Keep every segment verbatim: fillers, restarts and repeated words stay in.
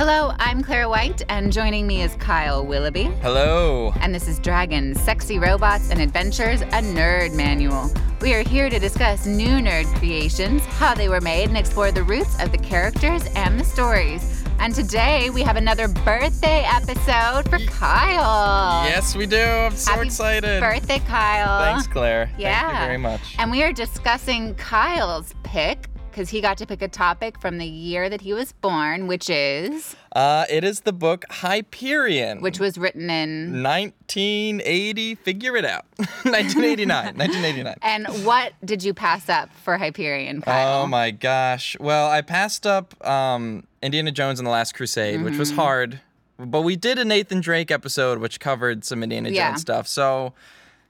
Hello, I'm Clara White, and joining me is Kyle Willoughby. Hello. And this is Dragons, Sexy Robots, and Adventures, a Nerd Manual. We are here to discuss new nerd creations, how they were made, and explore the roots of the characters and the stories. And today, we have another birthday episode for Kyle. Yes, we do. I'm so Happy excited. Happy birthday, Kyle. Thanks, Claire. Yeah. Thank you very much. And we are discussing Kyle's pick, because he got to pick a topic from the year that he was born, which is? Uh, it is the book Hyperion. Which was written in? nineteen eighty, figure it out. nineteen eighty-nine, nineteen eighty-nine. And what did you pass up for Hyperion, Kyle? Oh my gosh. Well, I passed up um, Indiana Jones and the Last Crusade, mm-hmm. which was hard. But we did a Nathan Drake episode, which covered some Indiana Jones yeah. stuff. So...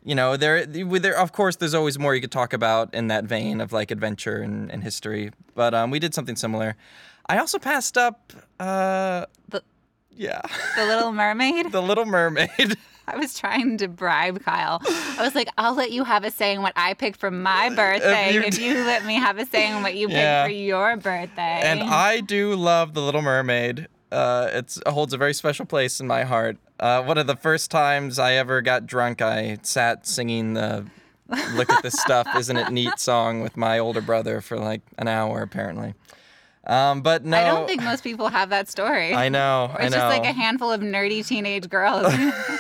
You know, there, there. Of course, there's always more you could talk about in that vein of like adventure and, and history. But um, we did something similar. I also passed up. Uh, the, yeah. The Little Mermaid. The Little Mermaid. I was trying to bribe Kyle. I was like, I'll let you have a say in what I picked for my birthday if you, if you let me have a say in what you yeah. picked for your birthday. And I do love The Little Mermaid. Uh, it's, it holds a very special place in my heart. Uh, one of the first times I ever got drunk, I sat singing the Look at This Stuff, Isn't It Neat song with my older brother for like an hour, apparently. Um, but no. I don't think most people have that story. I know, I know. It's just like a handful of nerdy teenage girls,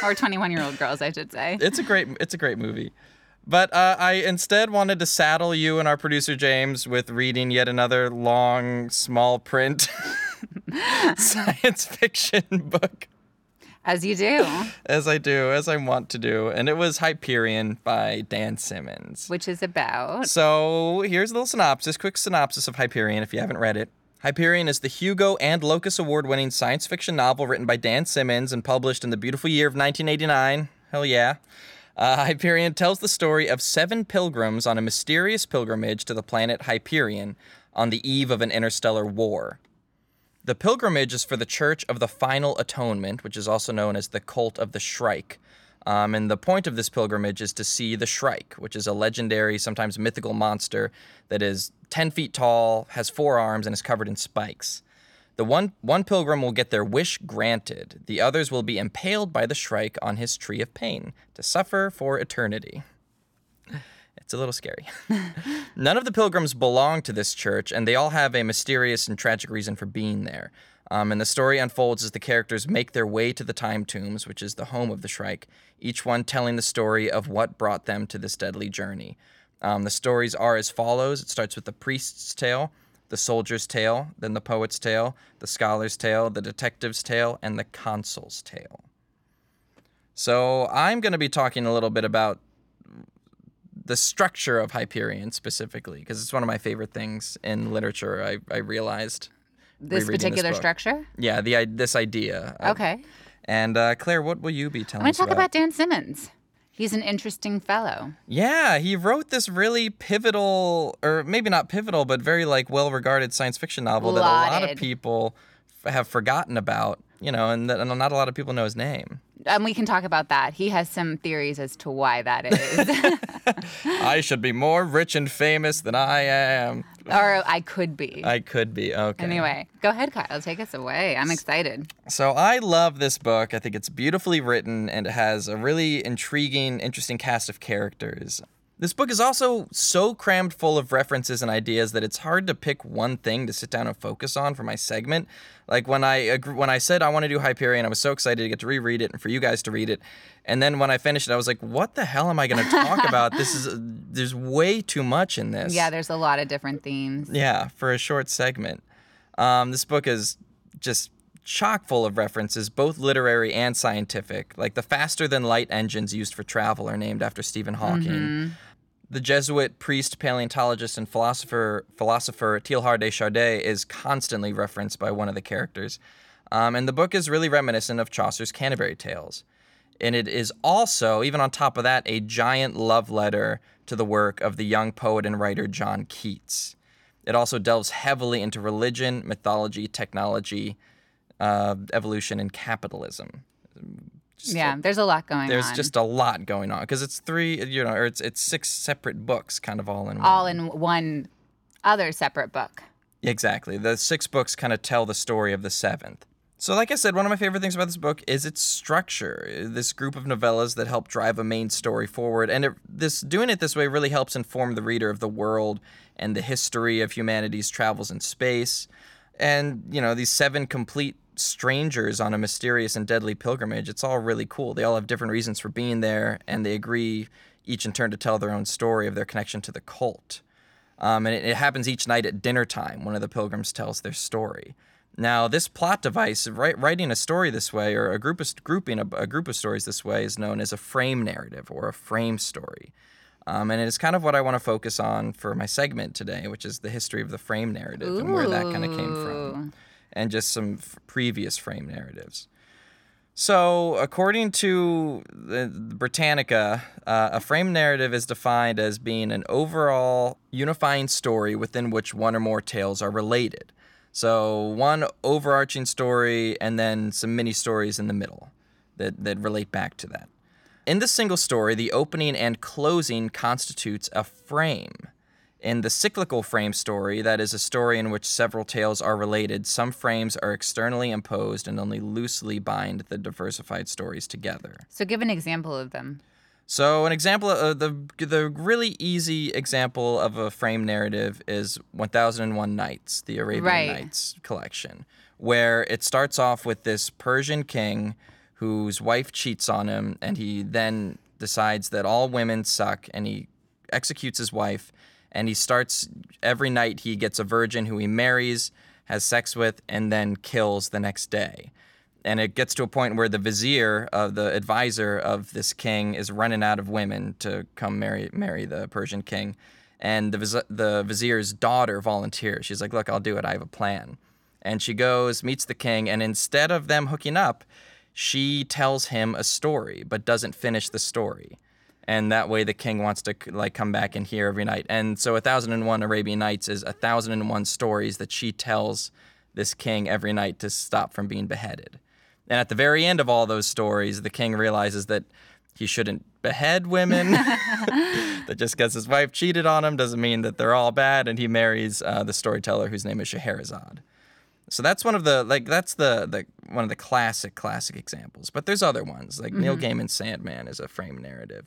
or twenty-one-year-old girls, I should say. It's a great, it's a great movie. But uh, I instead wanted to saddle you and our producer, James, with reading yet another long, small print science fiction book. As you do. As I do, as I want to do. And it was Hyperion by Dan Simmons. Which is about... So here's a little synopsis, quick synopsis of Hyperion if you haven't read it. Hyperion is the Hugo and Locus Award-winning science fiction novel written by Dan Simmons and published in the beautiful year of nineteen eighty-nine. Hell yeah. Uh, Hyperion tells the story of seven pilgrims on a mysterious pilgrimage to the planet Hyperion on the eve of an interstellar war. The pilgrimage is for the Church of the Final Atonement, which is also known as the Cult of the Shrike. Um, and the point of this pilgrimage is to see the Shrike, which is a legendary, sometimes mythical monster that is ten feet tall, has four arms, and is covered in spikes. The one, one pilgrim will get their wish granted. The others will be impaled by the Shrike on his Tree of Pain to suffer for eternity. It's a little scary. None of the pilgrims belong to this church, and they all have a mysterious and tragic reason for being there. Um, and the story unfolds as the characters make their way to the Time Tombs, which is the home of the Shrike, each one telling the story of what brought them to this deadly journey. Um, the stories are as follows. It starts with the priest's tale, the soldier's tale, then the poet's tale, the scholar's tale, the detective's tale, and the consul's tale. So I'm going to be talking a little bit about the structure of Hyperion specifically, because it's one of my favorite things in literature. I, I realized this particular this structure. Yeah, the this idea. Of, okay. And uh, Claire, what will you be telling us? I'm going to talk about? about Dan Simmons. He's an interesting fellow. Yeah, he wrote this really pivotal, or maybe not pivotal, but very like well-regarded science fiction novel Lauded. that a lot of people f- have forgotten about. You know, and, that, and not a lot of people know his name. And we can talk about that. He has some theories as to why that is. I should be more rich and famous than I am. Or I could be. I could be, okay. Anyway, go ahead, Kyle. Take us away. I'm excited. So I love this book. I think it's beautifully written, and it has a really intriguing, interesting cast of characters. This book is also so crammed full of references and ideas that it's hard to pick one thing to sit down and focus on for my segment. Like when I when I said I want to do Hyperion, I was so excited to get to reread it and for you guys to read it. And then when I finished it, I was like, "What the hell am I going to talk about? This is there's way too much in this." Yeah, there's a lot of different themes. Yeah, for a short segment, um, this book is just chock full of references, both literary and scientific. Like the faster-than-light engines used for travel are named after Stephen Hawking. Mm-hmm. The Jesuit priest, paleontologist, and philosopher, philosopher Teilhard de Chardin is constantly referenced by one of the characters. Um, and the book is really reminiscent of Chaucer's Canterbury Tales. And it is also, even on top of that, a giant love letter to the work of the young poet and writer John Keats. It also delves heavily into religion, mythology, technology, uh, evolution, and capitalism. Just yeah, a, there's a lot going there's on. There's just a lot going on because it's three, you know, or it's it's six separate books, kind of all in one. All in one other separate book. Exactly. The six books kind of tell the story of the seventh. So like I said, one of my favorite things about this book is its structure, this group of novellas that help drive a main story forward. And it, this doing it this way really helps inform the reader of the world and the history of humanity's travels in space. And, you know, these seven complete strangers on a mysterious and deadly pilgrimage, it's all really cool. They all have different reasons for being there, and they agree each in turn to tell their own story of their connection to the cult. Um, and it, it happens each night at dinner time. One of the pilgrims tells their story. Now, this plot device, writing a story this way, or a group of grouping a, a group of stories this way, is known as a frame narrative or a frame story. Um, and it is kind of what I want to focus on for my segment today, which is the history of the frame narrative Ooh. And where that kind of came from, and just some f- previous frame narratives. So, according to the Britannica, uh, a frame narrative is defined as being an overall unifying story within which one or more tales are related. So one overarching story and then some mini stories in the middle that, that relate back to that. In this single story, the opening and closing constitutes a frame. In the cyclical frame story, that is a story in which several tales are related, some frames are externally imposed and only loosely bind the diversified stories together. So give an example of them. So an example, uh, the the really easy example of a frame narrative is one thousand one Nights, the Arabian right. Nights collection, where it starts off with this Persian king whose wife cheats on him, and he then decides that all women suck, and he executes his wife, and he starts, every night he gets a virgin who he marries, has sex with, and then kills the next day. And it gets to a point where the vizier, uh, the advisor of this king, is running out of women to come marry marry the Persian king. And the viz- the vizier's daughter volunteers. She's like, look, I'll do it. I have a plan. And she goes, meets the king, and instead of them hooking up, she tells him a story but doesn't finish the story. And that way the king wants to like come back in here every night. And so one thousand one Arabian Nights is one thousand one stories that she tells this king every night to stop from being beheaded. And at the very end of all those stories, the king realizes that he shouldn't behead women. That just because his wife cheated on him doesn't mean that they're all bad. And he marries uh, the storyteller whose name is Scheherazade. So that's one of the like that's the, the one of the classic classic examples. But there's other ones like mm-hmm. Neil Gaiman's Sandman is a frame narrative.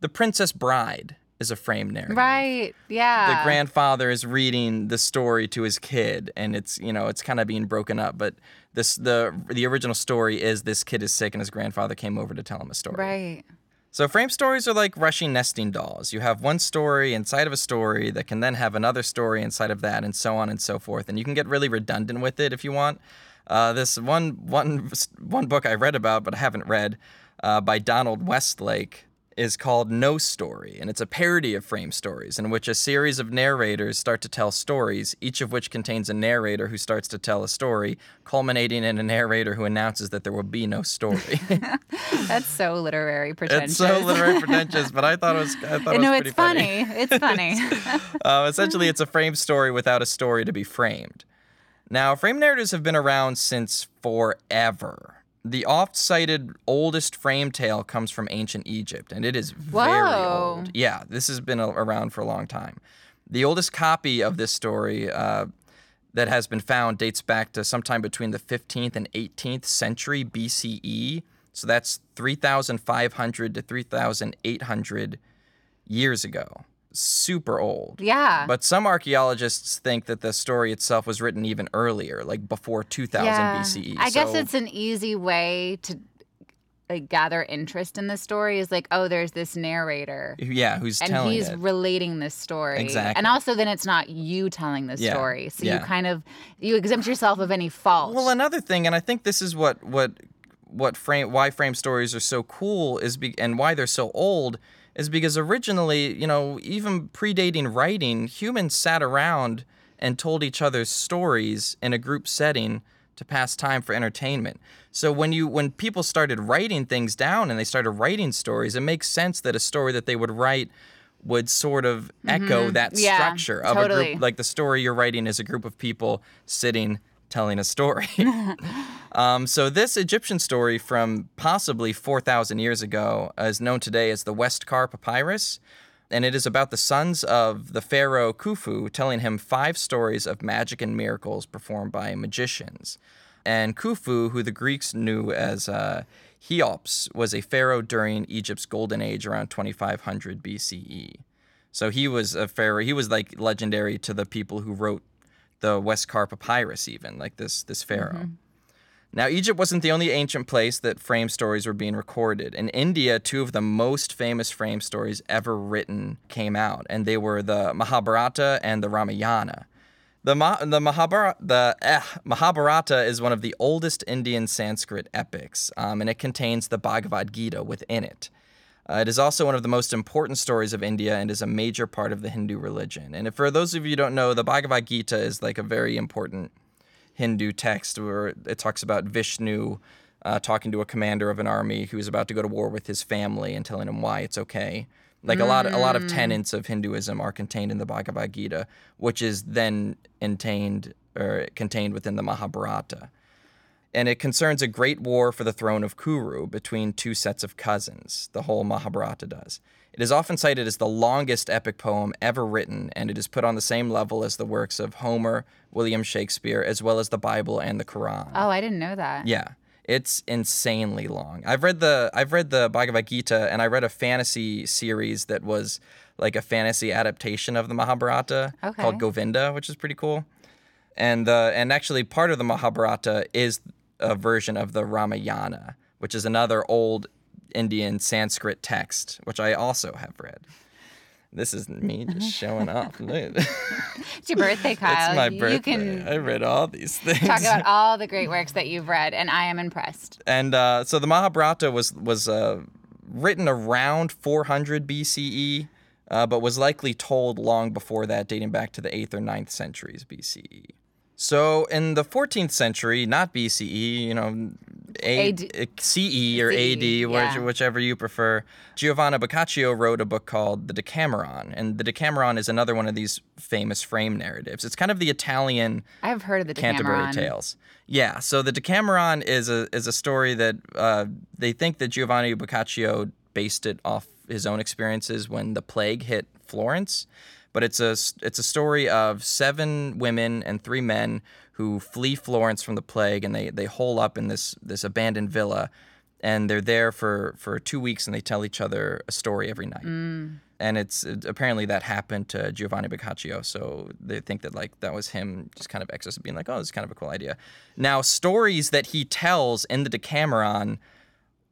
The Princess Bride is a frame narrative. Right, yeah. The grandfather is reading the story to his kid, and it's, you know, it's kind of being broken up, but this the the original story is this kid is sick and his grandfather came over to tell him a story. Right. So frame stories are like rushing nesting dolls. You have one story inside of a story that can then have another story inside of that, and so on and so forth, and you can get really redundant with it if you want. Uh, this one, one, one book I read about but I haven't read uh, by Donald Westlake is called No Story, and it's a parody of frame stories in which a series of narrators start to tell stories, each of which contains a narrator who starts to tell a story, culminating in a narrator who announces that there will be no story. That's so literary pretentious. It's so literary pretentious, but I thought it was, I thought it no, was pretty funny. No, it's funny. It's funny. uh, essentially, it's a frame story without a story to be framed. Now, frame narratives have been around since forever. The oft-cited oldest frame tale comes from ancient Egypt, and it is very Whoa. old. Yeah, this has been around for a long time. The oldest copy of this story uh, that has been found dates back to sometime between the fifteenth and eighteenth century B C E, so that's three thousand five hundred to three thousand eight hundred years ago. Super old. Yeah. But some archaeologists think that the story itself was written even earlier, like before two thousand yeah. B C E. I so, guess it's an easy way to like gather interest in the story is like, oh, there's this narrator. Yeah, who's and telling he's it. relating this story. Exactly. And also then it's not you telling the yeah. story. So yeah. you kind of, you exempt yourself of any fault. Well, another thing, and I think this is what, what, what frame, why frame stories are so cool is, be, and why they're so old is because originally, you know, even predating writing, humans sat around and told each other stories in a group setting to pass time for entertainment. So when you when people started writing things down and they started writing stories, it makes sense that a story that they would write would sort of mm-hmm. echo that yeah, structure of totally. a group. Like the story you're writing is a group of people sitting telling a story. um, so this Egyptian story from possibly four thousand years ago is known today as the Westcar Papyrus, and it is about the sons of the pharaoh Khufu telling him five stories of magic and miracles performed by magicians. and Khufu, who the Greeks knew as uh, Heops, was a pharaoh during Egypt's golden age around twenty-five hundred B C E. So he was a pharaoh. He was like legendary to the people who wrote the Westcar Papyrus, even like this this pharaoh. Mm-hmm. Now, Egypt wasn't the only ancient place that frame stories were being recorded. In India, two of the most famous frame stories ever written came out, and they were the Mahabharata and the Ramayana. The, Ma- the, Mahabhar- the eh, Mahabharata is one of the oldest Indian Sanskrit epics, um, and it contains the Bhagavad Gita within it. Uh, it is also one of the most important stories of India and is a major part of the Hindu religion. And if, for those of you who don't know, the Bhagavad Gita is like a very important Hindu text where it talks about Vishnu uh, talking to a commander of an army who is about to go to war with his family and telling him why it's okay. Like mm. a lot of, a lot of tenets of Hinduism are contained in the Bhagavad Gita, which is then contained or contained within the Mahabharata. And it concerns a great war for the throne of Kuru between two sets of cousins, the whole Mahabharata does. It is often cited as the longest epic poem ever written, and it is put on the same level as the works of Homer, William Shakespeare, as well as the Bible and the Quran. Oh, I didn't know that. Yeah. It's insanely long. I've read the I've read the Bhagavad Gita, and I read a fantasy series that was like a fantasy adaptation of the Mahabharata okay. called Govinda, which is pretty cool. And the and actually part of the Mahabharata is a version of the Ramayana, which is another old Indian Sanskrit text, which I also have read. This is me just showing off. It's your birthday, Kyle. It's my birthday. You can I read all these things. Talk about all the great works that you've read, and I am impressed. And uh, so the Mahabharata was was uh, written around four hundred B C E, uh, but was likely told long before that, dating back to the eighth or ninth centuries B C E. So in the fourteenth century, not B C E, you know, A- C E or A D, yeah. whichever you prefer, Giovanni Boccaccio wrote a book called The Decameron. And The Decameron is another one of these famous frame narratives. It's kind of the Italian I've heard of the Canterbury Tales. Yeah, so The Decameron is a, is a story that uh, they think that Giovanni Boccaccio based it off his own experiences when the plague hit Florence. But it's a, it's a story of seven women and three men who flee Florence from the plague, and they, they hole up in this this abandoned villa, and they're there for, for two weeks, and they tell each other a story every night. Mm. And it's it, apparently that happened to Giovanni Boccaccio, so they think that like that was him just kind of excess being like, oh, this is kind of a cool idea. Now, stories that he tells in the Decameron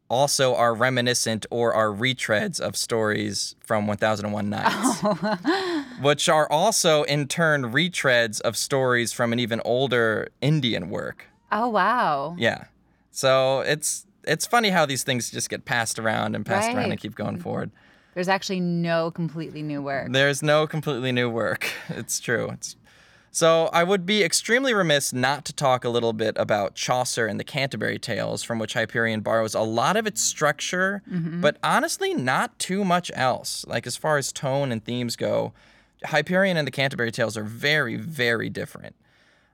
also are reminiscent or are retreads of stories from one thousand one Nights, oh. which are also in turn retreads of stories from an even older Indian work. Oh, wow. Yeah. So it's it's funny how these things just get passed around and passed right. around and keep going forward. There's actually no completely new work. There's no completely new work. It's true. It's So I would be extremely remiss not to talk a little bit about Chaucer and the Canterbury Tales, from which Hyperion borrows a lot of its structure, mm-hmm. but honestly not too much else. Like as far as tone and themes go, Hyperion and the Canterbury Tales are very, very different.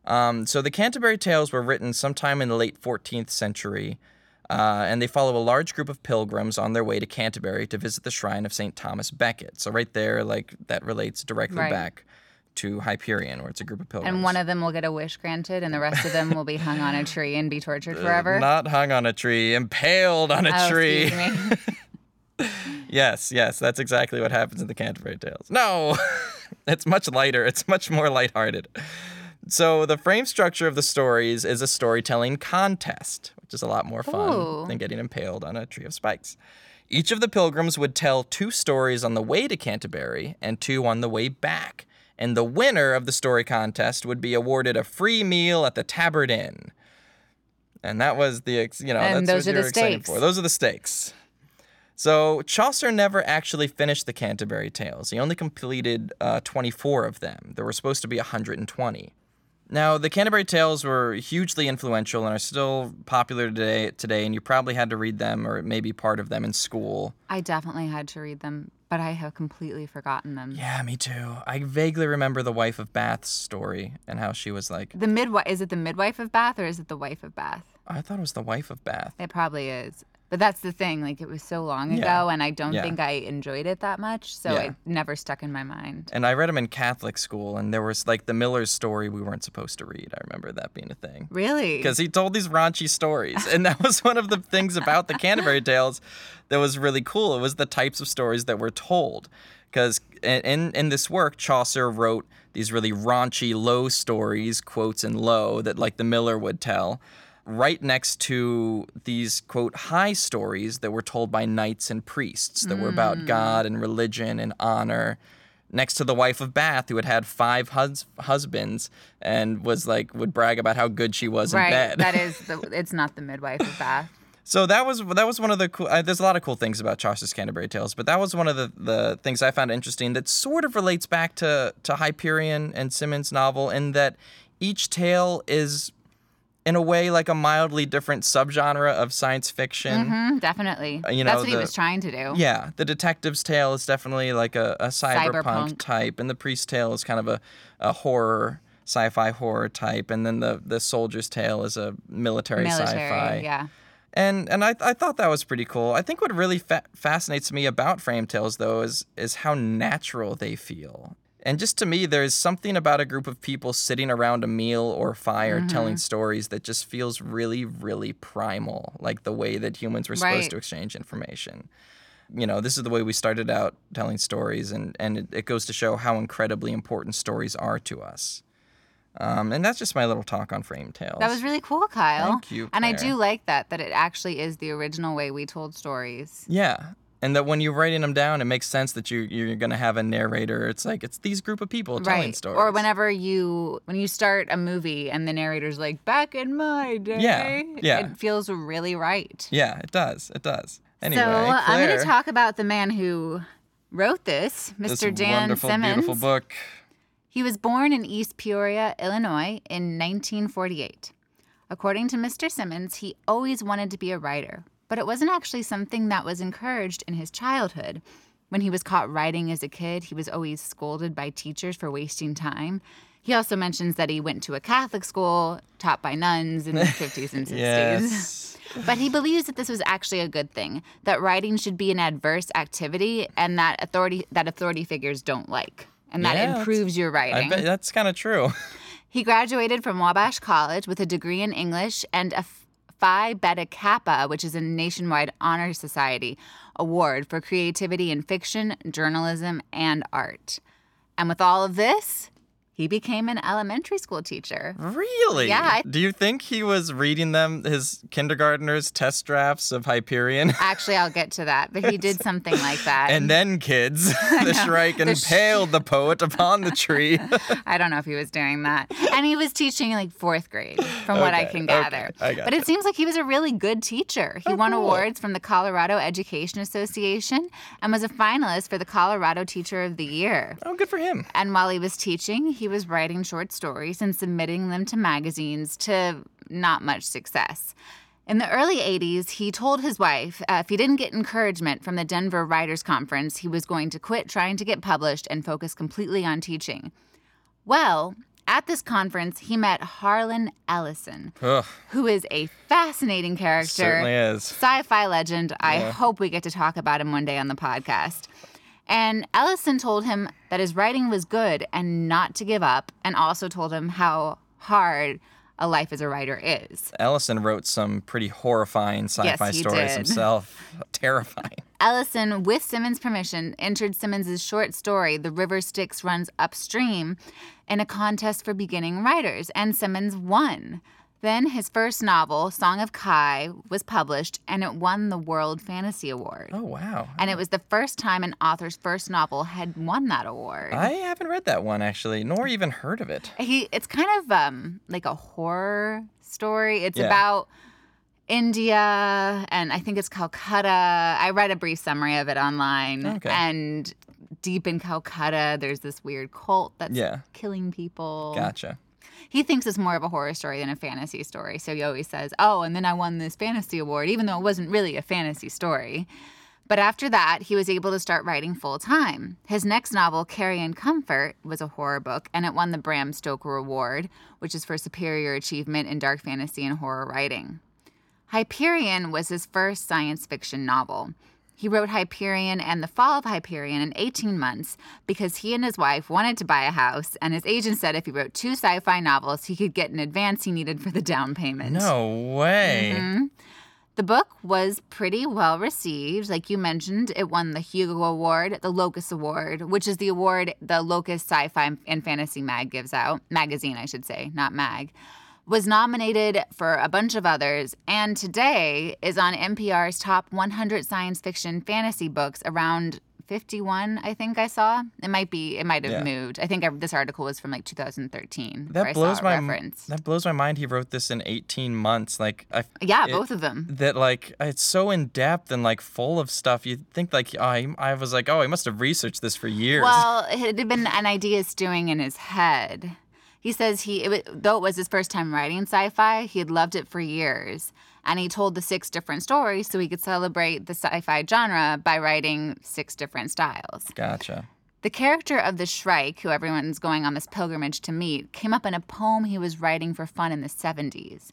Um, so the Canterbury Tales were written sometime in the late fourteenth century, uh, and they follow a large group of pilgrims on their way to Canterbury to visit the shrine of Saint Thomas Becket. So right there, like that relates directly right. back to Hyperion, where it's a group of pilgrims. And one of them will get a wish granted, and the rest of them will be hung on a tree and be tortured forever. Uh, not hung on a tree, impaled on a oh, tree. Excuse me. yes, yes, that's exactly what happens in the Canterbury Tales. No! It's much lighter. It's much more lighthearted. So the frame structure of the stories is a storytelling contest, which is a lot more fun Ooh. than getting impaled on a tree of spikes. Each of the pilgrims would tell two stories on the way to Canterbury and two on the way back. And the winner of the story contest would be awarded a free meal at the Tabard Inn. And that was the, you know, and that's what you're excited for. Those are the stakes. So Chaucer never actually finished the Canterbury Tales. He only completed uh, twenty-four of them. There were supposed to be one hundred twenty. Now, the Canterbury Tales were hugely influential and are still popular today, today, and you probably had to read them or maybe part of them in school. I definitely had to read them, but I have completely forgotten them. Yeah, me too. I vaguely remember the wife of Bath's story and how she was like... The midwife. Is it the midwife of Bath or is it the wife of Bath? I thought it was the wife of Bath. It probably is. But that's the thing, like, it was so long ago, yeah. and I don't yeah. think I enjoyed it that much, so yeah. it never stuck in my mind. And I read them in Catholic school, and there was, like, the Miller's story we weren't supposed to read. I remember that being a thing. Really? Because he told these raunchy stories, and that was one of the things about the Canterbury Tales that was really cool. It was the types of stories that were told. Because in, in this work, Chaucer wrote these really raunchy, low stories, quotes and low, that, like, the Miller would tell. Right next to these, quote, high stories that were told by knights and priests that mm. were about God and religion and honor. Next to the wife of Bath, who had had five hus- husbands and was like, would brag about how good she was right, in bed. That is, the, it's not the midwife of Bath. So that was that was one of the cool, uh, there's a lot of cool things about Chaucer's Canterbury Tales, but that was one of the, the things I found interesting that sort of relates back to, to Hyperion and Simmons' novel in that each tale is, in a way, like a mildly different subgenre of science fiction. Mm-hmm, definitely. You know, that's what the, he was trying to do. Yeah. The detective's tale is definitely like a, a cyberpunk, cyberpunk type, and the priest's tale is kind of a, a horror, sci-fi horror type, and then the, the soldier's tale is a military, military sci-fi. Yeah. And and I I thought that was pretty cool. I think what really fa- fascinates me about frame tales, though, is is how natural they feel. And just to me, there's something about a group of people sitting around a meal or fire mm-hmm. telling stories that just feels really, really primal, like the way that humans were supposed right. to exchange information. You know, this is the way we started out telling stories, and, and it, it goes to show how incredibly important stories are to us. Um, and that's just my little talk on frame tales. That was really cool, Kyle. Thank you, Claire. And I do like that, that it actually is the original way we told stories. Yeah. And that when you're writing them down, it makes sense that you, you're going to have a narrator. It's like, it's these group of people right. telling stories. Or whenever you, when you start a movie and the narrator's like, back in my day. Yeah, yeah. It feels really right. Yeah, it does. It does. Anyway, so Claire, I'm going to talk about the man who wrote this, Mister Dan Simmons. This wonderful, beautiful book. He was born in East Peoria, Illinois in nineteen forty-eight. According to Mister Simmons, he always wanted to be a writer. But it wasn't actually something that was encouraged in his childhood. When he was caught writing as a kid, he was always scolded by teachers for wasting time. He also mentions that he went to a Catholic school taught by nuns in the fifties and sixties. Yes. But he believes that this was actually a good thing, that writing should be an adverse activity and that authority that authority figures don't like, and that yeah, improves your writing. I bet that's kind of true. He graduated from Wabash College with a degree in English and a Phi Beta Kappa, which is a nationwide honor society award for creativity in fiction, journalism, and art. And with all of this, he became an elementary school teacher. Really? Yeah. Do you think he was reading them, his kindergartners' test drafts of Hyperion? Actually, I'll get to that, but he did something like that. And then, kids, the Shrike the impaled sh- the poet upon the tree. I don't know if he was doing that. And he was teaching like fourth grade, from okay, what I can gather. Okay, I got but it, it seems like he was a really good teacher. He oh, won cool. awards from the Colorado Education Association and was a finalist for the Colorado Teacher of the Year. Oh, good for him. And while he was teaching, he was writing short stories and submitting them to magazines to not much success. In the early eighties, he told his wife uh, if he didn't get encouragement from the Denver Writers' Conference, he was going to quit trying to get published and focus completely on teaching. Well, at this conference, he met Harlan Ellison, Ugh. who is a fascinating character. Certainly is. Sci-fi legend. Yeah. I hope we get to talk about him one day on the podcast. And Ellison told him that his writing was good and not to give up, and also told him how hard a life as a writer is. Ellison wrote some pretty horrifying sci-fi yes, stories did. himself. Terrifying. Ellison, with Simmons' permission, entered Simmons' short story, The River Styx Runs Upstream, in a contest for beginning writers, and Simmons won. Then his first novel, Song of Kai, was published, and it won the World Fantasy Award. Oh, wow. And it was the first time an author's first novel had won that award. I haven't read that one, actually, nor even heard of it. He, It's kind of um, like a horror story. It's yeah. about India, and I think it's Calcutta. I read a brief summary of it online, okay. and deep in Calcutta, there's this weird cult that's yeah. killing people. Gotcha. He thinks it's more of a horror story than a fantasy story, so he always says, oh, and then I won this fantasy award, even though it wasn't really a fantasy story. But after that, he was able to start writing full-time. His next novel, Carrie and Comfort, was a horror book, and it won the Bram Stoker Award, which is for superior achievement in dark fantasy and horror writing. Hyperion was his first science fiction novel. He wrote Hyperion and The Fall of Hyperion in eighteen months because he and his wife wanted to buy a house, and his agent said if he wrote two sci-fi novels, he could get an advance he needed for the down payment. No way. Mm-hmm. The book was pretty well received. Like you mentioned, it won the Hugo Award, the Locus Award, which is the award the Locus Sci-Fi and Fantasy Mag gives out. Magazine, I should say, not mag. Was nominated for a bunch of others, and today is on N P R's top one hundred science fiction fantasy books, around fifty-one, I think I saw. It might be, it might have yeah. moved. I think I, this article was from like two thousand thirteen. That blows I saw a my reference. That blows my mind. He wrote this in eighteen months. Like, I, yeah, it, both of them. That like it's so in depth and like full of stuff. You'd think like oh, I, I was like, oh, he must have researched this for years. Well, it had been an idea stewing in his head. He says he, it, though it was his first time writing sci-fi, he had loved it for years. And he told the six different stories so he could celebrate the sci-fi genre by writing six different styles. Gotcha. The character of the Shrike, who everyone's going on this pilgrimage to meet, came up in a poem he was writing for fun in the seventies.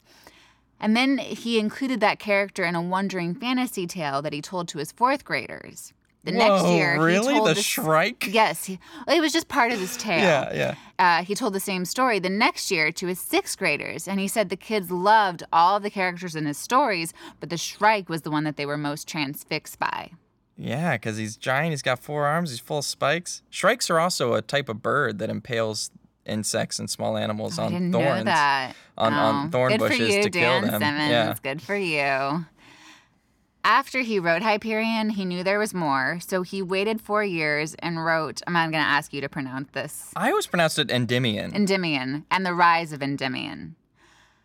And then he included that character in a wandering fantasy tale that he told to his fourth graders. The Whoa, next year, really? He told the this, Shrike? Yes. He, it was just part of his tale. Yeah, yeah. Uh, he told the same story the next year to his sixth graders, and he said the kids loved all of the characters in his stories, but the Shrike was the one that they were most transfixed by. Yeah, because he's giant, he's got four arms, he's full of spikes. Shrikes are also a type of bird that impales insects and small animals oh, on I didn't thorns. Know that. On, oh. on thorn good bushes for you, to Dan kill them. Simmons. Yeah. Good for you. After he wrote Hyperion, he knew there was more, so he waited four years and wrote, I'm not going to ask you to pronounce this. I always pronounced it Endymion. Endymion, and the Rise of Endymion.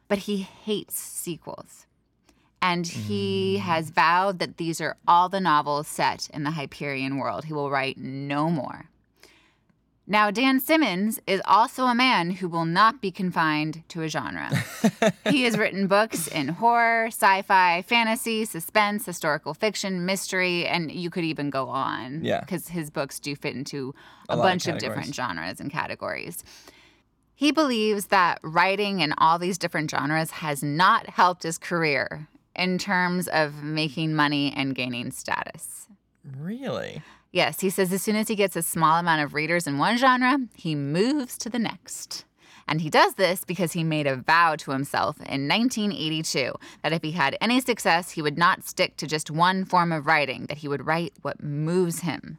But he hates sequels. And he mm. has vowed that these are all the novels set in the Hyperion world. He will write no more. Now, Dan Simmons is also a man who will not be confined to a genre. He has written books in horror, sci-fi, fantasy, suspense, historical fiction, mystery, and you could even go on. Yeah. Because his books do fit into a, a bunch of, of different genres and categories. He believes that writing in all these different genres has not helped his career in terms of making money and gaining status. Really? Yes, he says as soon as he gets a small amount of readers in one genre, he moves to the next. And he does this because he made a vow to himself in nineteen eighty-two that if he had any success, he would not stick to just one form of writing, that he would write what moves him.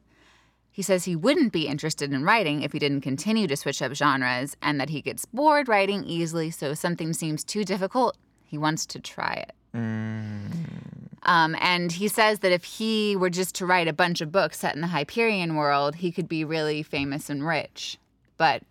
He says he wouldn't be interested in writing if he didn't continue to switch up genres and that he gets bored writing easily, so if something seems too difficult, he wants to try it. Mm. Um, and he says that if he were just to write a bunch of books set in the Hyperion world, he could be really famous and rich. But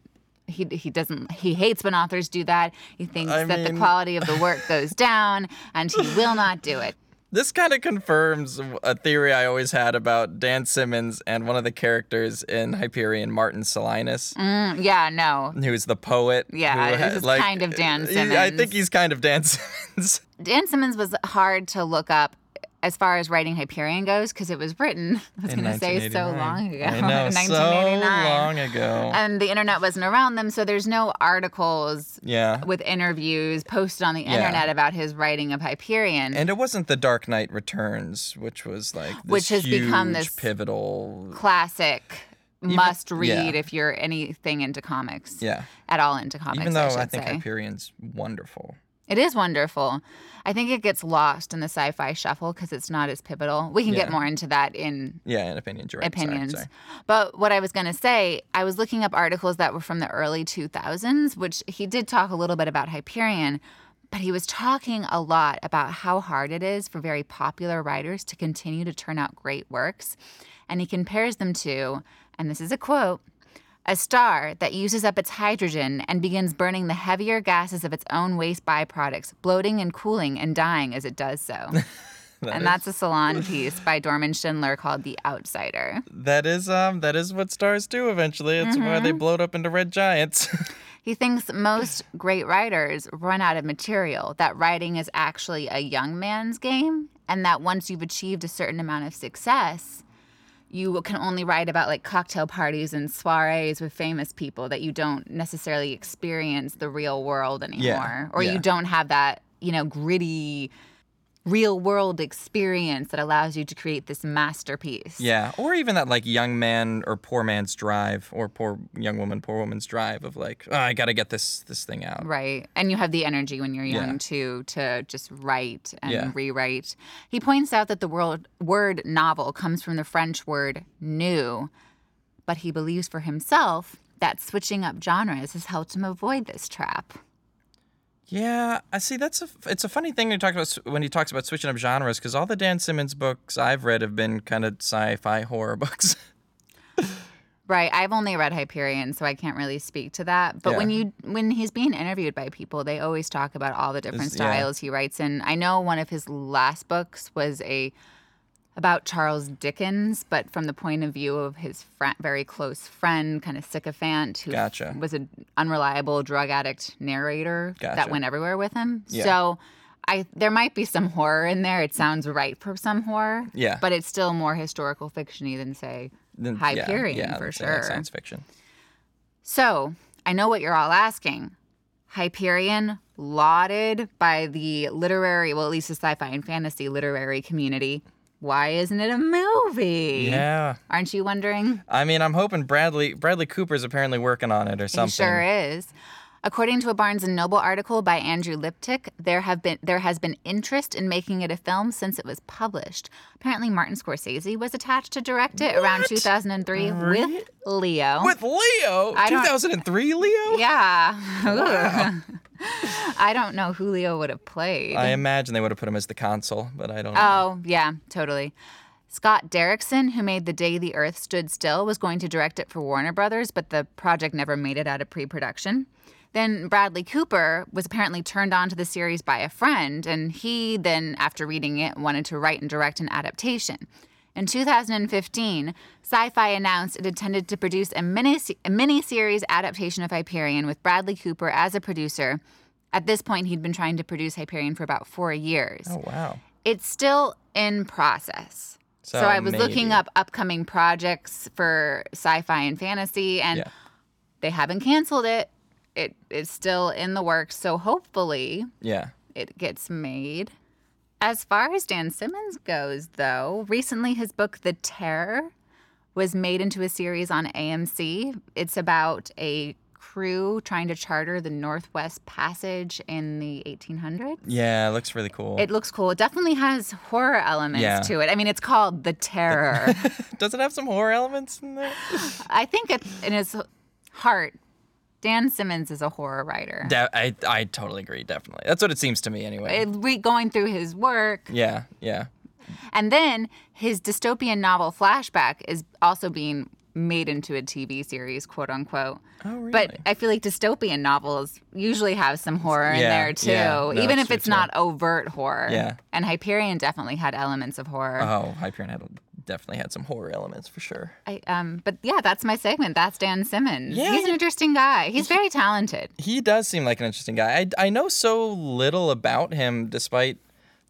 he he doesn't. He hates when authors do that. He thinks I that mean... the quality of the work goes down, and he will not do it. This kind of confirms a theory I always had about Dan Simmons and one of the characters in Hyperion, Martin Salinas. Mm, yeah, no. Who's the poet. Yeah, who, he's like, kind of Dan Simmons. He, I think he's kind of Dan Simmons. Dan Simmons was hard to look up as far as writing Hyperion goes, because it was written, I was going to say, so long ago. I know, so long ago. And the internet wasn't around them, so there's no articles yeah. with interviews posted on the yeah. internet about his writing of Hyperion. And it wasn't The Dark Knight Returns, which was like this which has huge, become this pivotal classic. Even, must read yeah. if you're anything into comics. Yeah. At all into comics. Even though I, I think say. Hyperion's wonderful. It is wonderful. I think it gets lost in the sci-fi shuffle because it's not as pivotal. We can yeah. get more into that in, yeah, in opinions. You're right. Opinions. Sorry, sorry. But what I was going to say, I was looking up articles that were from the early two thousands, which he did talk a little bit about Hyperion, but he was talking a lot about how hard it is for very popular writers to continue to turn out great works. And he compares them to, and this is a quote, a star that uses up its hydrogen and begins burning the heavier gases of its own waste byproducts, bloating and cooling and dying as it does so. That and is... that's a Salon piece by Dorman Schindler called The Outsider. That is um, that is what stars do eventually. It's mm-hmm. why they bloat up into red giants. He thinks most great writers run out of material, that writing is actually a young man's game, and that once you've achieved a certain amount of success, you can only write about like cocktail parties and soirees with famous people, that you don't necessarily experience the real world anymore. Yeah, or yeah. you don't have that, you know, gritty real world experience that allows you to create this masterpiece. Yeah, or even that like young man or poor man's drive or poor young woman, poor woman's drive of like, oh, I got to get this this thing out. Right, and you have the energy when you're young yeah. too to just write and yeah. rewrite. He points out that the world, word novel comes from the French word new, but he believes for himself that switching up genres has helped him avoid this trap. Yeah, I see. That's a it's a funny thing when he talks about when he talks about switching up genres, because all the Dan Simmons books I've read have been kind of sci-fi horror books. Right. I've only read Hyperion, so I can't really speak to that. But yeah. when you when he's being interviewed by people, they always talk about all the different it's, styles yeah. he writes in. I know one of his last books was a about Charles Dickens, but from the point of view of his fr- very close friend, kind of sycophant, who gotcha. f- was an unreliable drug addict narrator gotcha. that went everywhere with him. Yeah. So I there might be some horror in there. It sounds right for some horror, yeah. but it's still more historical fiction-y than, say, then, Hyperion, yeah, yeah, for sure. Yeah, science fiction. So I know what you're all asking. Hyperion, lauded by the literary, well, at least the sci-fi and fantasy literary community. Why isn't it a movie? Yeah. Aren't you wondering? I mean, I'm hoping Bradley Bradley Cooper's apparently working on it or something. He sure is. According to a Barnes and Noble article by Andrew Liptick, there have been there has been interest in making it a film since it was published. Apparently, Martin Scorsese was attached to direct it what? around two thousand three really? with Leo. With Leo? I two thousand three Leo? Yeah. Wow. I don't know who Leo would have played. I imagine they would have put him as the consul, but I don't know. Oh, yeah, totally. Scott Derrickson, who made The Day the Earth Stood Still, was going to direct it for Warner Brothers, but the project never made it out of pre-production. Then Bradley Cooper was apparently turned on to the series by a friend, and he then, after reading it, wanted to write and direct an adaptation. In two thousand fifteen, Sci-Fi announced it intended to produce a mini a miniseries adaptation of Hyperion with Bradley Cooper as a producer. At this point, he'd been trying to produce Hyperion for about four years. Oh, wow. It's still in process. So, so I was maybe. looking up upcoming projects for sci-fi and fantasy, and yeah. they haven't canceled it. It is still in the works, so hopefully yeah. it gets made. As far as Dan Simmons goes, though, recently his book The Terror was made into a series on A M C. It's about a crew trying to charter the Northwest Passage in the eighteen hundreds. Yeah, it looks really cool. It looks cool. It definitely has horror elements yeah. to it. I mean, it's called The Terror. Does it have some horror elements in there? I think it, in his heart, Dan Simmons is a horror writer. De- I I totally agree, definitely. That's what it seems to me, anyway. It, re- going through his work. Yeah, yeah. And then his dystopian novel Flashback is also being made into a T V series, quote unquote. Oh, really? But I feel like dystopian novels usually have some horror yeah, in there, too, yeah. no, even if it's not true. overt horror. Yeah. And Hyperion definitely had elements of horror. Oh, Hyperion had a Definitely had some horror elements for sure. I um, but yeah, that's my segment. That's Dan Simmons. Yeah, he's he, an interesting guy. He's very talented. He does seem like an interesting guy. I, I know so little about him, despite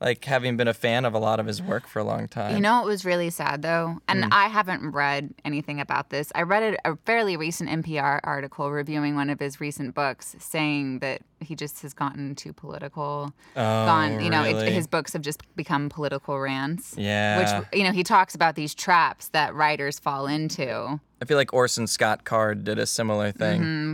like having been a fan of a lot of his work for a long time. You know, it was really sad though, and mm. I haven't read anything about this. I read a, a fairly recent N P R article reviewing one of his recent books, saying that he just has gotten too political. Oh, gone, you know, really? it, his books have just become political rants. Yeah. Which, you know, he talks about these traps that writers fall into. I feel like Orson Scott Card did a similar thing. Mm-hmm.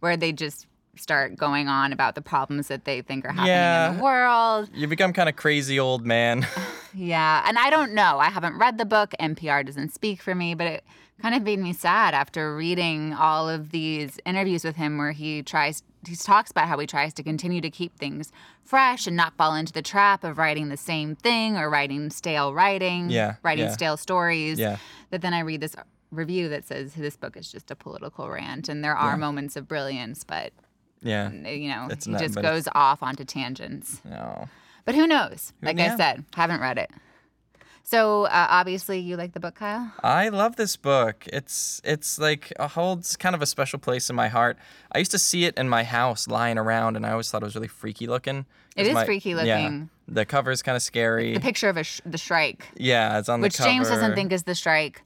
Where they just start going on about the problems that they think are happening yeah. in the world. You become kind of crazy old man. yeah. And I don't know. I haven't read the book. N P R doesn't speak for me, but it kind of made me sad after reading all of these interviews with him where he tries he talks about how he tries to continue to keep things fresh and not fall into the trap of writing the same thing or writing stale writing, yeah, writing yeah. stale stories. Yeah. But then I read this review that says this book is just a political rant, and there are yeah. moments of brilliance, but yeah, you know, it's he not, just goes off onto tangents. No. But who knows? Like yeah. I said, haven't read it. So uh, obviously you like the book, Kyle? I love this book. It's it's like it holds kind of a special place in my heart. I used to see it in my house lying around, and I always thought it was really freaky looking. It is my, freaky looking. Yeah, the cover is kind of scary. The picture of a sh- the Shrike. Yeah, it's on the which cover. Which James doesn't think is the Shrike.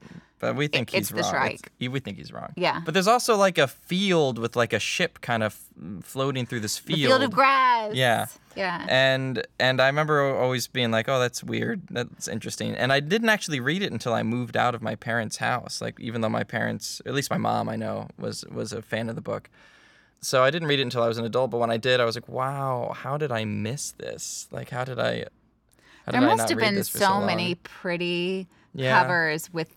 But we think it, he's it's wrong. The Shrike. It's, we think he's wrong. Yeah. But there's also like a field with like a ship kind of floating through this field. The field of grass. Yeah. Yeah. And and I remember always being like, oh, that's weird. That's interesting. And I didn't actually read it until I moved out of my parents' house. Like, even though my parents, at least my mom, I know, was was a fan of the book. So I didn't read it until I was an adult. But when I did, I was like, wow, how did I miss this? Like, how did I? How did there must I not have read been this for so, so many pretty yeah. covers with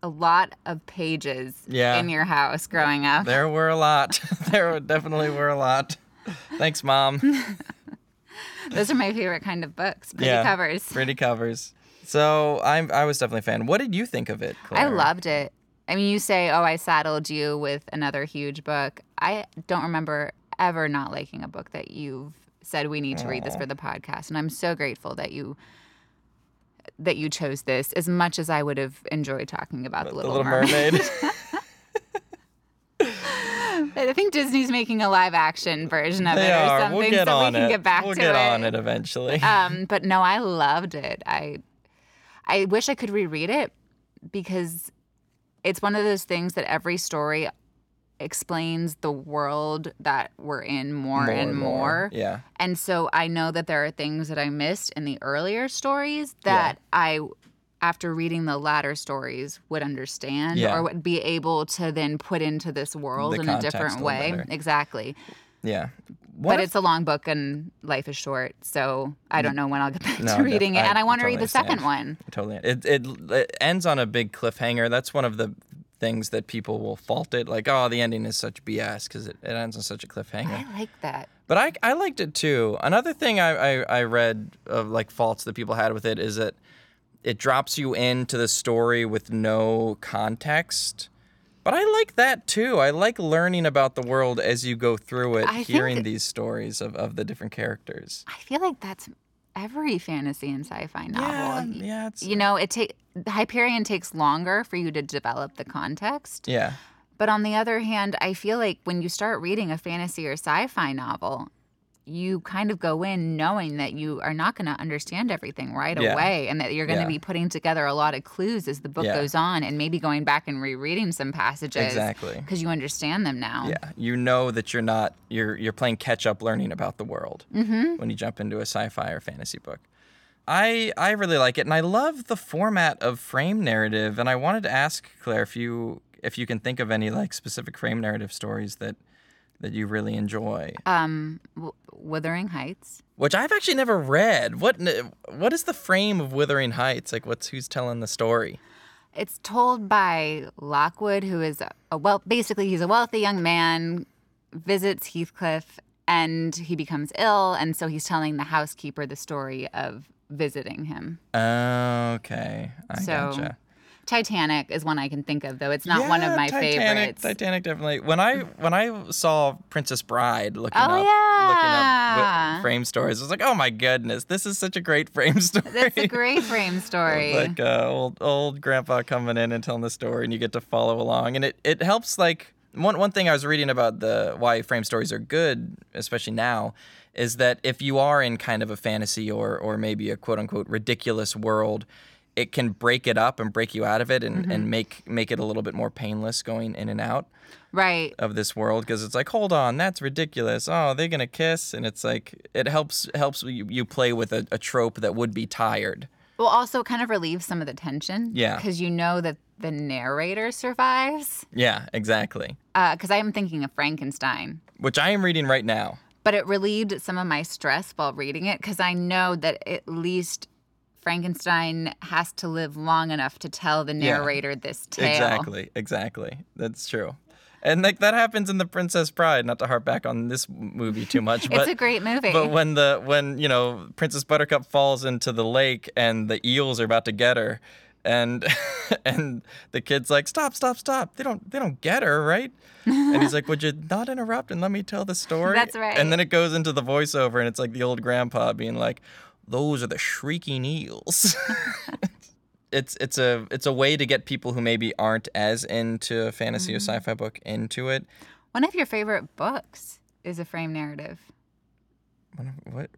a lot of pages yeah. in your house growing up. There were a lot. There definitely were a lot. Thanks, Mom. Those are my favorite kind of books. Pretty yeah, covers. Pretty covers. So I I was definitely a fan. What did you think of it, Claire? I loved it. I mean, you say, oh, I saddled you with another huge book. I don't remember ever not liking a book that you've said we need to read this for the podcast. And I'm so grateful that you that you chose this as much as I would have enjoyed talking about The, the Little, Little Mermaid. Mermaid. I think Disney's making a live action version of they it or are. something we'll get so on we can it. get back we'll to get it. We'll get on it eventually. Um, but no, I loved it. I I wish I could reread it because it's one of those things that every story explains the world that we're in more, more and more. more. Yeah. And so I know that there are things that I missed in the earlier stories that yeah. I, after reading the latter stories, would understand yeah. or would be able to then put into this world the in a different way. Better. Exactly. Yeah. What but if... it's a long book and life is short, so I don't know when I'll get back no, to reading no, it. I and I want totally to read the second one. I totally. It, it it ends on a big cliffhanger. That's one of the things that people will fault it, like, oh, the ending is such B S because it, it ends on such a cliffhanger. I like that. But I I liked it too. Another thing I, I, I read of like faults that people had with it is that it drops you into the story with no context. But I like that too. I like learning about the world as you go through it, I hearing that, these stories of, of the different characters. I feel like that's every fantasy and sci-fi novel. Yeah, yeah, it's, you know, it take Hyperion takes longer for you to develop the context. Yeah. But on the other hand, I feel like when you start reading a fantasy or sci-fi novel, you kind of go in knowing that you are not going to understand everything right yeah. away and that you're going to yeah. be putting together a lot of clues as the book yeah. goes on and maybe going back and rereading some passages. Exactly. Because you understand them now. Yeah. You know that you're not, you're you're playing catch up learning about the world mm-hmm. when you jump into a sci-fi or fantasy book. I I really like it, and I love the format of frame narrative, and I wanted to ask Claire if you if you can think of any like specific frame narrative stories that that you really enjoy. Um, w- Wuthering Heights, which I've actually never read. What what is the frame of Wuthering Heights? Like, what's who's telling the story? It's told by Lockwood, who is a, a well, basically he's a wealthy young man, visits Heathcliff, and he becomes ill, and so he's telling the housekeeper the story of visiting him. Oh, okay, I so, gotcha. Titanic is one I can think of, though. It's not yeah, one of my Titanic, favorites. Titanic, definitely. When I when I saw Princess Bride looking, oh, up, yeah. looking up with frame stories, I was like, oh, my goodness, this is such a great frame story. That's a great frame story. Like uh, old old grandpa coming in and telling the story, and you get to follow along. And it, it helps, like, one, one thing I was reading about the why frame stories are good, especially now, is that if you are in kind of a fantasy or or maybe a quote-unquote ridiculous world, it can break it up and break you out of it and, mm-hmm. and make make it a little bit more painless going in and out right. of this world. Because it's like, hold on, that's ridiculous. Oh, they're going to kiss. And it's like, it helps helps you, you play with a, a trope that would be tired. Well, also kind of relieves some of the tension. Yeah. Because you know that the narrator survives. Yeah, exactly. Because uh, I'm thinking of Frankenstein. Which I am reading right now. But it relieved some of my stress while reading it because I know that at least Frankenstein has to live long enough to tell the narrator yeah, this tale. Exactly, exactly. That's true. And like that happens in The Princess Bride, not to harp back on this movie too much. It's but, a great movie. But when, the when you know, Princess Buttercup falls into the lake and the eels are about to get her, and and the kid's like, stop, stop, stop. They don't they don't get her, right? And he's like, would you not interrupt and let me tell the story? That's right. And then it goes into the voiceover, and it's like the old grandpa being like, those are the shrieking eels. it's it's a it's a way to get people who maybe aren't as into fantasy mm-hmm. or sci-fi book into it. One of your favorite books is a frame narrative. What?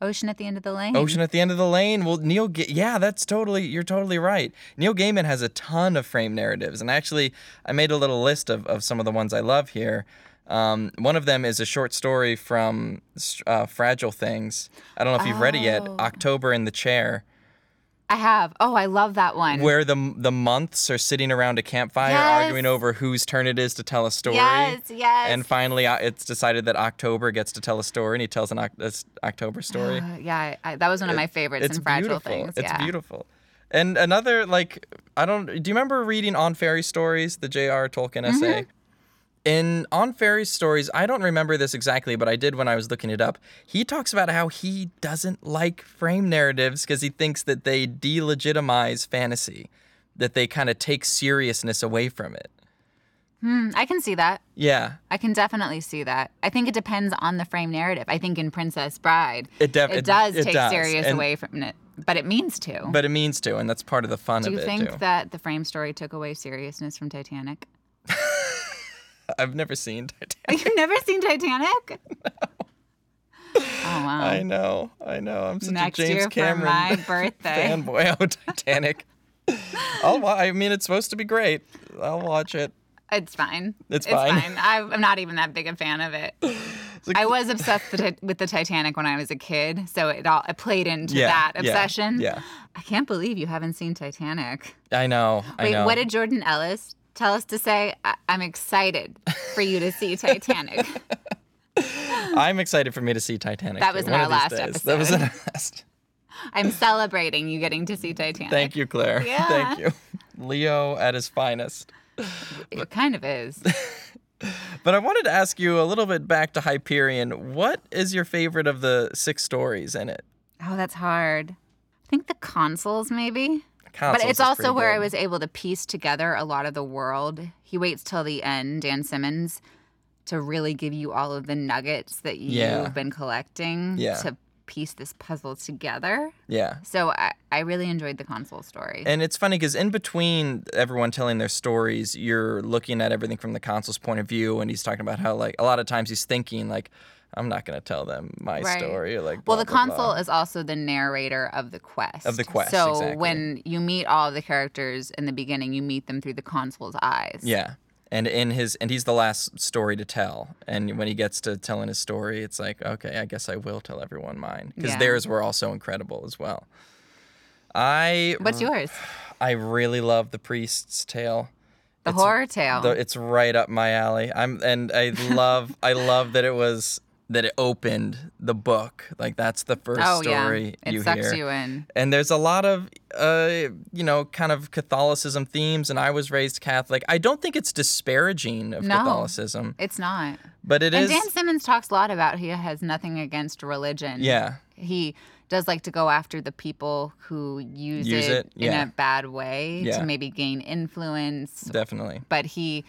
Ocean at the End of the Lane. Ocean at the End of the Lane. Well, Neil, Ga- yeah, that's totally, you're totally right. Neil Gaiman has a ton of frame narratives. And actually, I made a little list of, of some of the ones I love here. Um, one of them is a short story from uh, Fragile Things. I don't know if you've oh. read it yet. October in the Chair. I have. Oh, I love that one. Where the the months are sitting around a campfire yes. arguing over whose turn it is to tell a story. Yes, yes. And finally, it's decided that October gets to tell a story, and he tells an October story. Uh, yeah, I, that was one of my favorites it's in Fragile Things. It's yeah. beautiful. And another, like, I don't, do you remember reading On Fairy Stories, the J R. Tolkien essay? Mm-hmm. In On Fairy Stories, I don't remember this exactly, but I did when I was looking it up. He talks about how he doesn't like frame narratives because he thinks that they delegitimize fantasy, that they kind of take seriousness away from it. Hmm, I can see that. Yeah. I can definitely see that. I think it depends on the frame narrative. I think in Princess Bride, it, def- it does it, take it serious and away from it, but it means to. But it means to, and that's part of the fun Do of it, too. Do you think that the frame story took away seriousness from Titanic? I've never seen Titanic. You've never seen Titanic? No. Oh, wow. I know. I know. I'm such Next a James Cameron my birthday. fanboy. Oh, Titanic. I'll watch, I mean, it's supposed to be great. I'll watch it. It's fine. It's, it's fine. fine. I'm not even that big a fan of it. Like, I was obsessed with the Titanic when I was a kid, so it all it played into yeah, that obsession. Yeah, yeah. I can't believe you haven't seen Titanic. I know. I Wait, know. What did Jordan Ellis tell us to say? I- I'm excited for you to see Titanic. I'm excited for me to see Titanic. That was in our last days. episode. That was in our last. I'm celebrating you getting to see Titanic. Thank you, Claire. Yeah. Thank you. Leo at his finest. It kind of is. But I wanted to ask you a little bit back to Hyperion. What is your favorite of the six stories in it? Oh, that's hard. I think the consuls, maybe. Consuls but it's also where good. I was able to piece together a lot of the world. He waits till the end, Dan Simmons, to really give you all of the nuggets that you've yeah. been collecting yeah. to piece this puzzle together. Yeah. So I, I really enjoyed the consul story. And it's funny because in between everyone telling their stories, you're looking at everything from the consul's point of view, and he's talking about how, like, a lot of times he's thinking, like, I'm not going to tell them my right. story. Like, blah, well, the blah, consul blah. is also the narrator of the quest. Of the quest, so exactly. When you meet all of the characters in the beginning, you meet them through the consul's eyes. Yeah, and in his and he's the last story to tell. And when he gets to telling his story, it's like, okay, I guess I will tell everyone mine. Because yeah. theirs were also incredible as well. I What's yours? I really love The Priest's Tale. The it's, horror tale. The, it's right up my alley. I'm and I love I love that it was... that it opened the book. Like, that's the first oh, story yeah. you hear. It sucks you in. And there's a lot of, uh, you know, kind of Catholicism themes, and I was raised Catholic. I don't think it's disparaging of no, Catholicism. It's not. But it and is. And Dan Simmons talks a lot about he has nothing against religion. Yeah. He does like to go after the people who use, use it, it. Yeah. in a bad way yeah. to maybe gain influence. Definitely. But he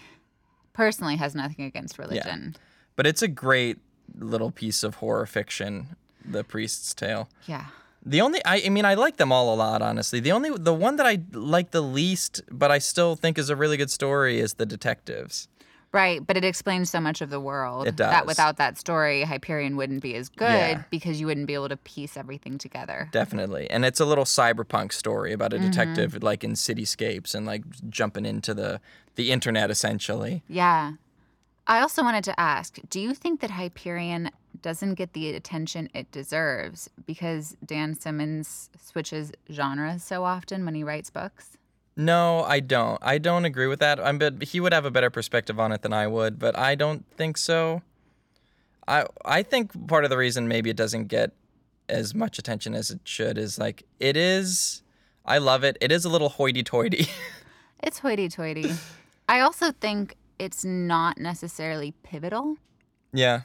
personally has nothing against religion. Yeah. But it's a great little piece of horror fiction, The Priest's Tale. Yeah. The only, I, I mean, I like them all a lot, honestly. The only, the one that I like the least, but I still think is a really good story, is The Detectives. Right, but it explains so much of the world. It does. That without that story, Hyperion wouldn't be as good yeah. because you wouldn't be able to piece everything together. Definitely. And it's a little cyberpunk story about a mm-hmm. detective, like, in cityscapes and, like, jumping into the, the internet, essentially. Yeah. I also wanted to ask, do you think that Hyperion doesn't get the attention it deserves because Dan Simmons switches genres so often when he writes books? No, I don't. I don't agree with that. I'm, but he would have a better perspective on it than I would, but I don't think so. I I think part of the reason maybe it doesn't get as much attention as it should is, like, it is, I love it, it is a little hoity-toity. It's hoity-toity. I also think it's not necessarily pivotal. Yeah.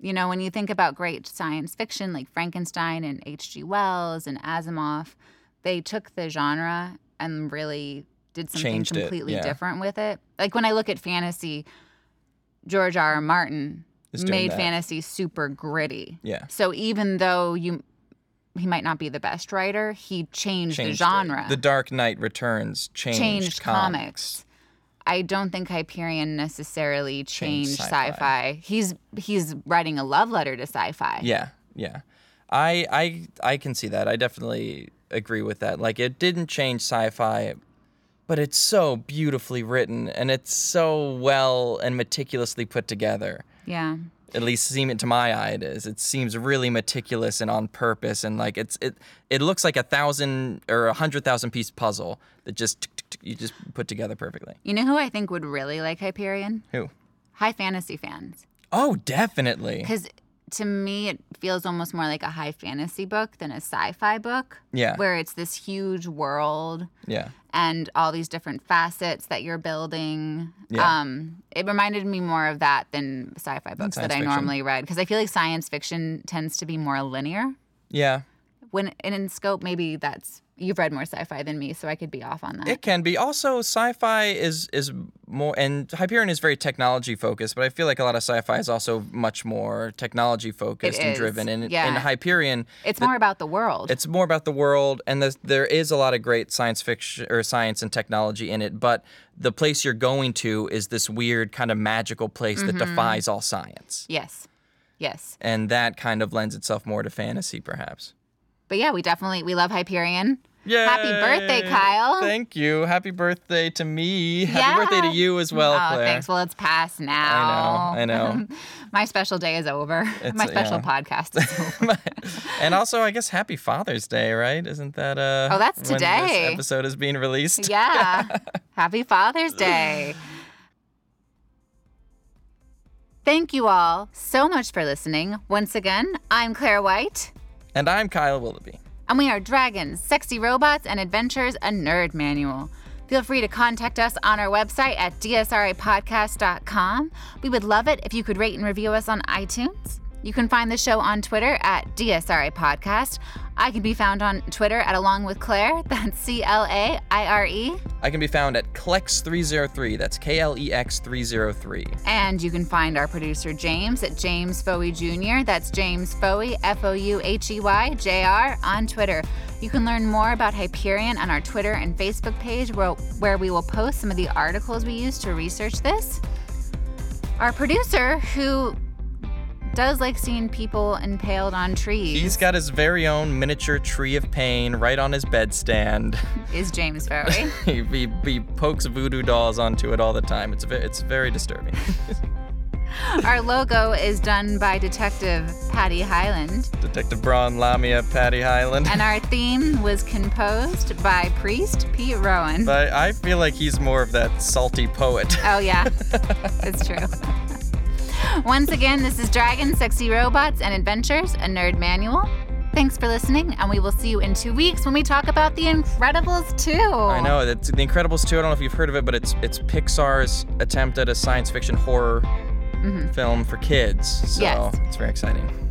You know, when you think about great science fiction like Frankenstein and H G. Wells and Asimov, they took the genre and really did something Changed completely it, yeah. different with it. Like, when I look at fantasy, George R. R. Martin made that. fantasy super gritty. Yeah. So even though you... he might not be the best writer, he changed, changed the genre. It. The Dark Knight Returns changed, changed comics. comics. I don't think Hyperion necessarily changed sci-fi. sci-fi. He's he's writing a love letter to sci-fi. Yeah, yeah. I I I can see that. I definitely agree with that. Like, it didn't change sci-fi, but it's so beautifully written and it's so well and meticulously put together. Yeah. At least seem to my eye it is. It seems really meticulous and on purpose, and like it's it it looks like a thousand or a hundred thousand piece puzzle that just you just put together perfectly. You know who I think would really like Hyperion? Who? High fantasy fans. Oh, definitely. Because to me, it feels almost more like a high fantasy book than a sci-fi book. Yeah. Where it's this huge world. Yeah. And all these different facets that you're building. Yeah. Um, it reminded me more of that than sci-fi books that I normally read. Because I feel like science fiction tends to be more linear. Yeah. When and in scope, maybe that's... You've read more sci-fi than me, so I could be off on that. It can be. Also, sci-fi is is more, and Hyperion is very technology-focused, but I feel like a lot of sci-fi is also much more technology-focused and driven. And yeah. in Hyperion... It's the, more about the world. It's more about the world, and the, there is a lot of great science fiction, or science and technology in it, but the place you're going to is this weird kind of magical place mm-hmm. that defies all science. Yes, yes. And that kind of lends itself more to fantasy, perhaps. But yeah, we definitely, we love Hyperion. Yay. Happy birthday, Kyle. Thank you. Happy birthday to me. Yeah. Happy birthday to you as well, oh, Claire. Thanks. Well, it's past now. I know. I know. My special day is over. It's, My special yeah. podcast is over. And also, I guess, happy Father's Day, right? Isn't that uh, oh, that's when today. This episode is being released? Yeah. Happy Father's Day. Thank you all so much for listening. Once again, I'm Claire White. And I'm Kyle Willoughby. And we are Dragons, Sexy Robots, and Adventures, a Nerd Manual. Feel free to contact us on our website at d s r a podcast dot com. We would love it if you could rate and review us on iTunes. You can find the show on Twitter at D S R A Podcast. I can be found on Twitter at Along With Claire. That's C L A I R E. I can be found at Klex three oh three. That's K L E X three oh three. And you can find our producer, James, at James Foey Junior That's James Foey, F O U H E Y J R, on Twitter. You can learn more about Hyperion on our Twitter and Facebook page, where, where we will post some of the articles we used to research this. Our producer, who... does like seeing people impaled on trees. He's got his very own miniature Tree of Pain right on his bedstand. Is James Foey. he, he, he pokes voodoo dolls onto it all the time. It's, it's very disturbing. Our logo is done by Detective Patty Hyland. Detective Braun Lamia Patty Hyland. And our theme was composed by Priest Pete Rowan. But I feel like he's more of that salty poet. Oh, yeah. It's true. Once again, this is Dragons, Sexy Robots, and Adventures, a Nerd Manual. Thanks for listening, and we will see you in two weeks when we talk about The Incredibles two. I know, The Incredibles two, I don't know if you've heard of it, but it's it's Pixar's attempt at a science fiction horror mm-hmm. film for kids. So yes. It's very exciting.